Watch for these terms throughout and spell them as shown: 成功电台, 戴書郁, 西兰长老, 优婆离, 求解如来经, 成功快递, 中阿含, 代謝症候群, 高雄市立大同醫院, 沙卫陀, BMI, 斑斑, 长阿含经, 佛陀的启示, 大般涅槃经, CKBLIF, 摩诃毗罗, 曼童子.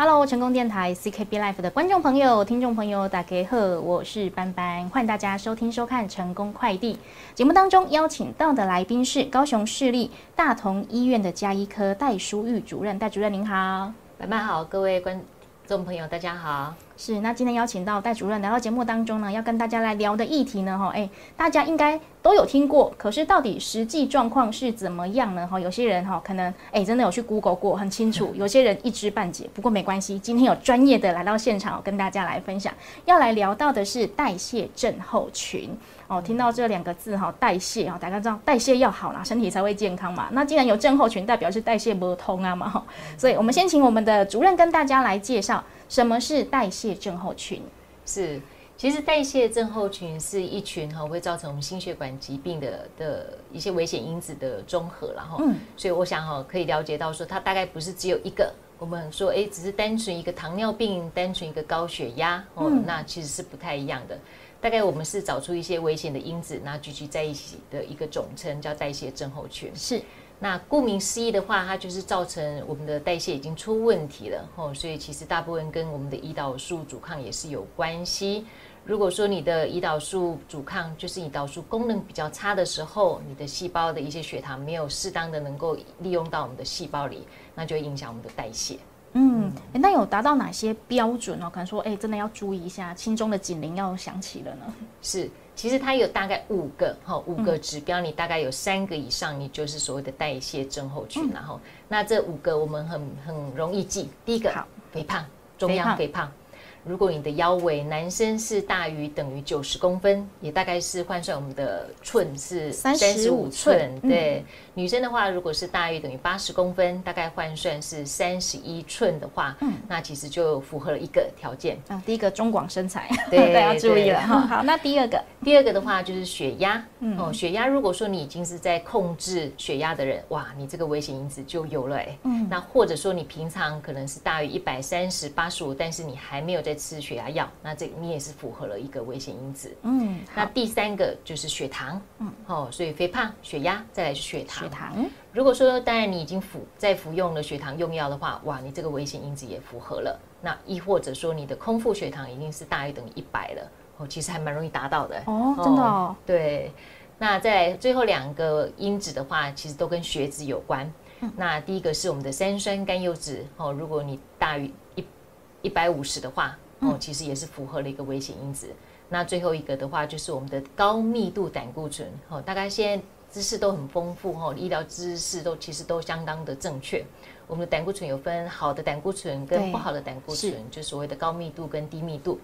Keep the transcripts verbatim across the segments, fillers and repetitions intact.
Hello， 成功电台 C K B L I F 的观众朋友、听众朋友，大家好，我是班班，欢迎大家收听收看《成功快递》节目。当中邀请到的来宾是高雄市立大同医院的家医科戴书玉主任，戴主任您好，班班好，各位观众朋友大家好。是，那今天邀请到戴主任来到节目当中呢，要跟大家来聊的议题呢，哈，哎，大家应该都有听过，可是到底实际状况是怎么样呢？哈，有些人哈，可能哎真的有去 Google 过，很清楚；有些人一知半解，不过没关系，今天有专业的来到现场，跟大家来分享。要来聊到的是代谢症候群哦，听到这两个字哈，代谢啊，大家知道代谢要好啦，身体才会健康嘛。那既然有症候群，代表是代谢不通啊嘛，所以我们先请我们的主任跟大家来介绍什么是代谢症候群。是，其实代谢症候群是一群哈、哦、会造成我们心血管疾病的的一些危险因子的综合啦哈、哦嗯，所以我想哈、哦、可以了解到说它大概不是只有一个，我们说哎只是单纯一个糖尿病，单纯一个高血压哦、嗯，那其实是不太一样的。大概我们是找出一些危险的因子，那聚集在一起的一个总称叫代谢症候群。是。那顾名思义的话，它就是造成我们的代谢已经出问题了吼、哦，所以其实大部分跟我们的胰岛素阻抗也是有关系。如果说你的胰岛素阻抗，就是胰岛素功能比较差的时候，你的细胞的一些血糖没有适当的能够利用到我们的细胞里，那就会影响我们的代谢。嗯，欸、那有达到哪些标准哦？可能说，哎、欸，真的要注意一下，心中的警铃要响起了呢。是。其实它有大概五个哈，五个指标，你大概有三个以上，你就是所谓的代谢症候群。然后，那这五个我们很很容易记。第一个，肥胖，中央肥胖。如果你的腰围，男生是大于等于九十公分，也大概是换算我们的寸是三十五寸，对。女生的话，如果是大于等于八十公分，大概换算是三十一寸的话，嗯，那其实就符合了一个条件。啊，第一个中广身材，对，大家要注意了哈。好，那第二个，第二个的话就是血压，嗯，哦，血压如果说你已经是在控制血压的人，哇，你这个危险因子就有了哎、欸。嗯，那或者说你平常可能是大于一百三十八十五，但是你还没有在吃血压药，那这你也是符合了一个危险因子。嗯，那第三个就是血糖，嗯，哦，所以肥胖、血压，再来是血糖。糖，如果说当然你已经服在服用了血糖用药的话，哇，你这个危险因子也符合了。那亦或者说你的空腹血糖已经是大于等于一百了，哦，其实还蛮容易达到的哦，真的哦。哦对，那再来最后两个因子的话，其实都跟血脂有关。嗯、那第一个是我们的三酸甘油酯，哦，如果你大于一一百五十的话，哦，其实也是符合了一个危险因子。嗯、那最后一个的话，就是我们的高密度胆固醇，哦，大概现在。知识都很丰富哈，医疗知识都其实都相当的正确。我们的胆固醇有分好的胆固醇跟不好的胆固醇，就所谓的高密度跟低密度。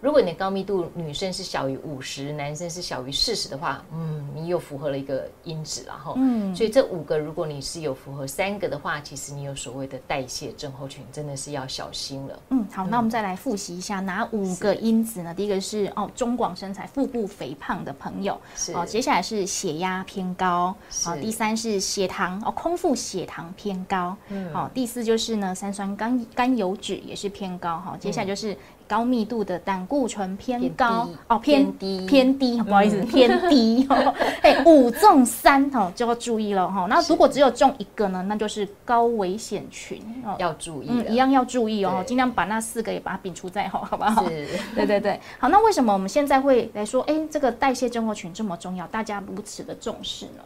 如果你的高密度女生是小于五十，男生是小于四十的话，嗯，你又符合了一个因子了哈。嗯，所以这五个，如果你是有符合三个的话，其实你有所谓的代谢症候群，真的是要小心了。嗯，好，嗯、那我们再来复习一下哪五个因子呢？第一个是哦，中广身材、腹部肥胖的朋友。是。哦，接下来是血压偏高。是。哦，第三是血糖哦，空腹血糖偏高。嗯。哦，第四就是呢，三酸甘甘油酯也是偏高哈、哦。接下来就是。嗯高密度的胆固醇偏高偏哦，偏低偏低，不好意思，嗯、偏低哦。哎，五中三哦，就要注意了哈、哦。那如果只有中一个呢，那就是高危险群哦，要注意了、嗯，一样要注意哦，尽量把那四个也把它摒除在后，好不好？对对对。好，那为什么我们现在会来说，哎，这个代谢症候群这么重要，大家如此的重视呢？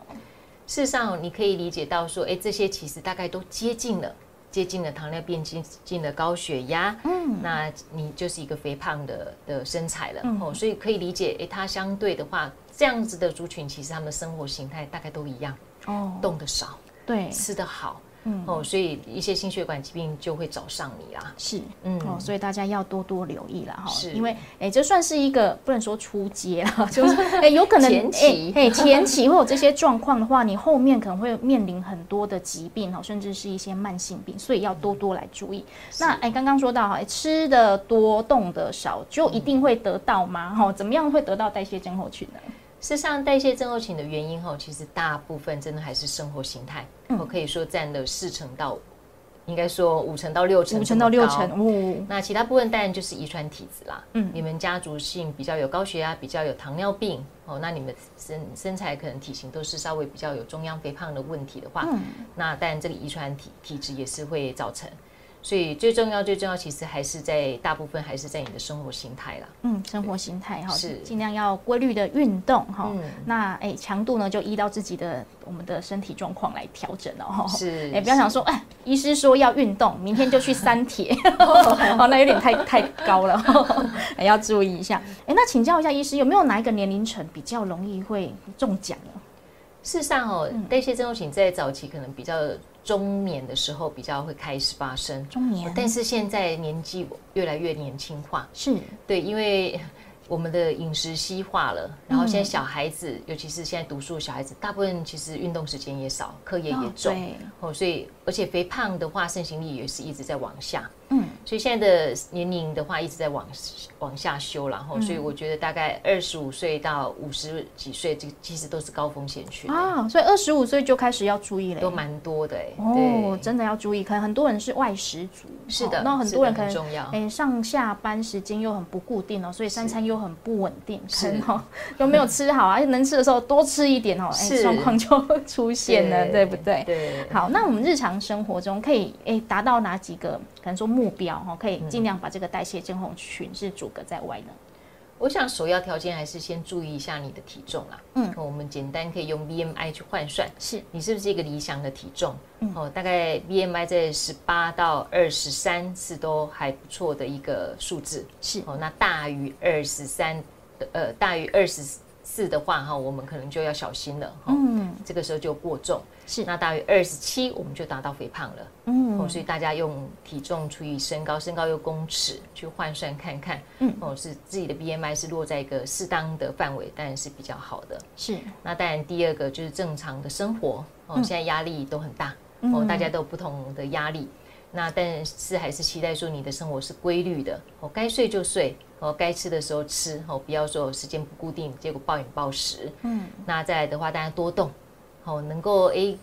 事实上，你可以理解到说，哎，这些其实大概都接近了。接近了糖尿病，接近了高血压，嗯，那你就是一个肥胖的的身材了、嗯哦，所以可以理解，哎，它相对的话，这样子的族群其实他们的生活形态大概都一样，哦，动得少，对，吃得好。嗯哦，所以一些心血管疾病就会找上你啦。是，嗯哦，所以大家要多多留意啦哈。是，因为哎，这算是一个不能说初阶啦，就是哎，有可能前期哎前期会有这些状况的话，你后面可能会面临很多的疾病哦，甚至是一些慢性病，所以要多多来注意。嗯、那哎，刚刚说到哈，吃的多动的少，就一定会得到吗？哈、嗯哦，怎么样会得到代谢症候群呢？事实上，代谢症候群的原因哈，其实大部分真的还是生活形态，嗯、我可以说占了四成到，应该说五成到六成，五成到六成，哦、那其他部分当然就是遗传体质啦，嗯，你们家族性比较有高血压，比较有糖尿病，哦，那你们身身材可能体型都是稍微比较有中央肥胖的问题的话，嗯、那当然这个遗传体体质也是会造成。所以最重要最重要其实还是在大部分还是在你的生活形态啦。嗯，生活形态哈，是尽量要规律的运动哈。嗯、那哎，强度呢就依照自己的我们的身体状况来调整哦。是，哎，不要想说哎，医师说要运动，明天就去三铁，哦，那有点太太高了，哎，要注意一下。哎，那请教一下医师，有没有哪一个年龄层比较容易会中奖呢？事实上哦，代谢症候群在早期可能比较中年的时候比较会开始发生，中年，但是现在年纪越来越年轻化，是对，因为我们的饮食西化了，然后现在小孩子，嗯、尤其是现在读书的小孩子，大部分其实运动时间也少，课业也重，哦，哦，所以而且肥胖的话，盛行率也是一直在往下，嗯，所以现在的年龄的话一直在往往下修，然后，嗯、所以我觉得大概二十五岁到五十几岁，这其实都是高风险区啊，所以二十五岁就开始要注意了，都蛮多的，哦，真的要注意，可能很多人是外食族，是的，那很多人可能哎上下班时间又很不固定哦，所以三餐又又很不稳定，是哈，又没有吃好啊，能吃的时候多吃一点哦，哎，状况就出现了，对不对？对。好，那我们日常生活中可以哎达到哪几个可能说目标哈，可以尽量把这个代谢症候群是阻隔在外呢？我想首要条件还是先注意一下你的体重啦，嗯，我们简单可以用 B M I 去换算，是你是不是一个理想的体重？哦，大概 B M I 在十八到二十三是都还不错的一个数字，是哦。那大于二十三，呃，大于二十四的话，哈，我们可能就要小心了，哈，嗯，这个时候就过重。是，那大于二十七，我们就达到肥胖了，嗯，哦，所以大家用体重除以身高，身高用公尺去换算看看，嗯，哦，是自己的 B M I 是落在一个适当的范围，当然是比较好的。是，那当然第二个就是正常的生活，哦，嗯、现在压力都很大。哦，大家都有不同的压力，那但是还是期待说你的生活是规律的，哦，该睡就睡，哦，该吃的时候吃，哦，不要说时间不固定，结果暴饮暴食。嗯，那再来的话，大家多动，哦，能够诶，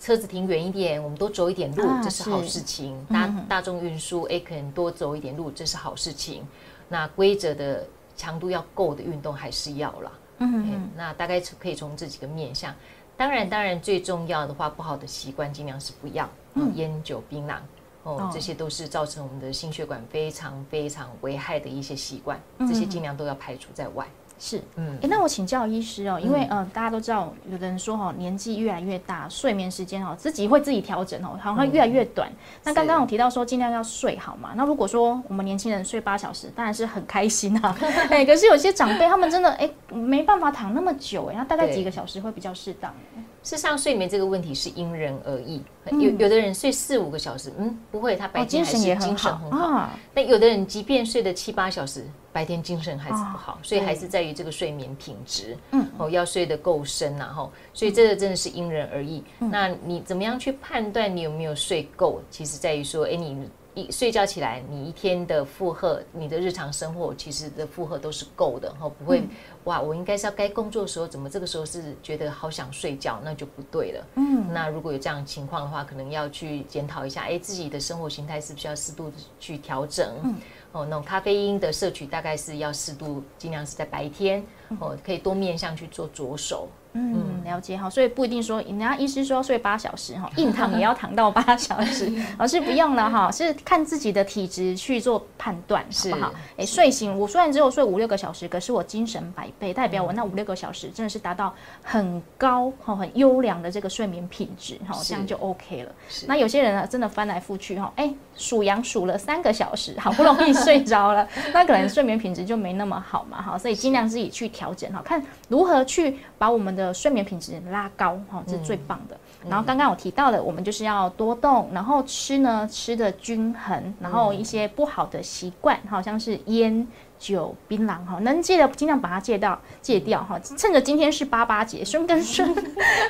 车子停远一点，我们多走一点路，啊，这是好事情。嗯、大大众运输，诶，可能多走一点路，这是好事情。那规则的强度要够的运动还是要啦。嗯, 嗯，那大概可以从这几个面向。当然，当然，最重要的话，不好的习惯尽量是不要，嗯，烟酒槟榔，哦，哦这些都是造成我们的心血管非常非常危害的一些习惯，嗯、这些尽量都要排除在外。是，嗯，哎，那我请教医师哦，因为呃，大家都知道，有的人说哈，年纪越来越大，睡眠时间哦，自己会自己调整哦，好像会越来越短。那刚刚我提到说，尽量要睡好嘛。那如果说我们年轻人睡八小时，当然是很开心啊。哎，可是有些长辈他们真的哎没办法躺那么久哎，那大概几个小时会比较适当？事实上，睡眠这个问题是因人而异，有有的人睡四五个小时，嗯，不会，他白天还是精神很好。但有的人即便睡了七八小时。白天精神还是不好，哦、所以还是在于这个睡眠品质，嗯，哦，要睡得够深然、啊、后，所以这个真的是因人而异。嗯、那你怎么样去判断你有没有睡够？其实在于说，哎，你一睡觉起来，你一天的负荷，你的日常生活其实的负荷都是够的，哦，不会、嗯、哇，我应该是要该工作的时候，怎么这个时候是觉得好想睡觉，那就不对了。嗯，那如果有这样的情况的话，可能要去检讨一下，哎，自己的生活形态是不是要适度的去调整？嗯哦，那种咖啡因的摄取大概是要适度，尽量是在白天，哦，可以多面向去做着手。嗯，了解哈，所以不一定说人家医师说睡八小时哈，硬躺也要躺到八小时，而是不用了哈，是看自己的体质去做判断，好不好？哎，睡醒我虽然只有睡五六个小时，可是我精神百倍，代表我那五六个小时真的是达到很高哈、很优良的这个睡眠品质哈，这样就 OK 了。那有些人啊，真的翻来覆去哈，哎，数羊数了三个小时，好不容易睡着了，那可能睡眠品质就没那么好嘛哈，所以尽量自己去调整哈，看如何去把我们的。的睡眠品质拉高哈，这是最棒的。嗯、然后刚刚我提到了，我们就是要多动，然后吃呢吃的均衡，然后一些不好的习惯，好像是烟酒槟榔哈，能戒的尽量把它戒掉，戒掉哈。趁着今天是八八节，孙跟孙，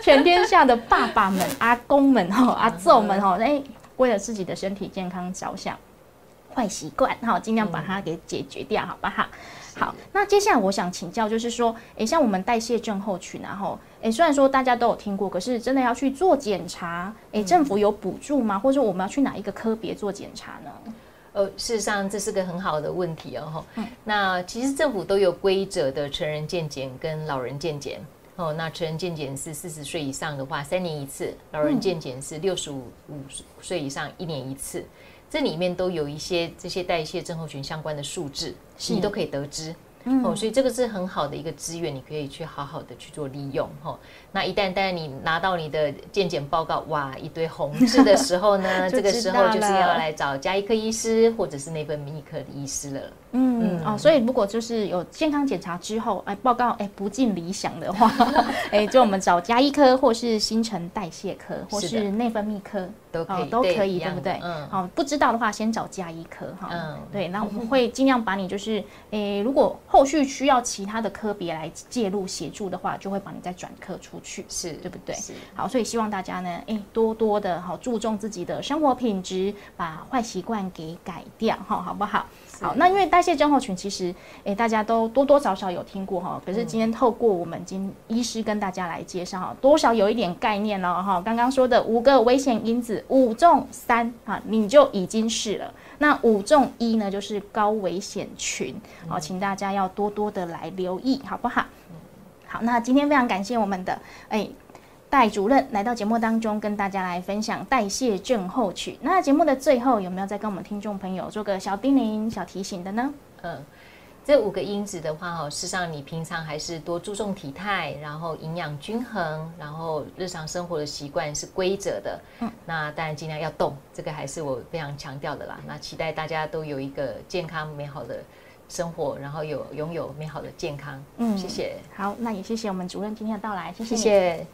全天下的爸爸们、阿公们哈、阿祖们哈，哎，为了自己的身体健康着想，坏习惯哈，尽量把它给解决掉，好不好？好，那接下来我想请教，就是说，哎，像我们代谢症候群，然后，哎，虽然说大家都有听过，可是真的要去做检查，哎，政府有补助吗？或者说我们要去哪一个科别做检查呢？呃，事实上这是个很好的问题哦。嗯、那其实政府都有规则的成人健检跟老人健检。哦，那成人健检是四十岁以上的话，三年一次；老人健检是六十五岁以上，一年一次。这里面都有一些这些代谢症候群相关的数字，你都可以得知。嗯、哦，所以这个是很好的一个资源，你可以去好好的去做利用哈、哦。那一旦当然你拿到你的健检报告，哇，一堆红字的时候呢，这个时候就是要来找家医科医师或者是内分泌科的医师了。嗯, 嗯哦，所以如果就是有健康检查之后，哎，报告哎不尽理想的话，哎，就我们找家医科或是新陈代谢科或是内分泌科都可以、哦、都可以， 对, 对不对？嗯，好、哦，不知道的话先找家医科哈。嗯，对，那我们会尽量把你就是哎，如果后续需要其他的科别来介入协助的话，就会把你再转科出去，是对不对？好，所以希望大家呢，哎，多多的好注重自己的生活品质，把坏习惯给改掉哈，好不好？好，那因为代谢症候群其实，哎，大家都多多少少有听过哈，可是今天透过我们今医师跟大家来介绍哈，多少有一点概念了哈。刚刚说的五个危险因子，五中三啊，你就已经是了。那五中一呢，就是高危险群，好、哦，请大家要多多的来留意，好不好？好，那今天非常感谢我们的哎戴主任来到节目当中，跟大家来分享代谢症候群。那节目的最后，有没有再跟我们听众朋友做个小叮咛、小提醒的呢？嗯。这五个因子的话，哈，事实上你平常还是多注重体态，然后营养均衡，然后日常生活的习惯是规则的。嗯，那当然尽量要动，这个还是我非常强调的啦。那期待大家都有一个健康美好的生活，然后有拥有美好的健康。嗯，谢谢。好，那也谢谢我们主任今天的到来，谢谢。谢谢。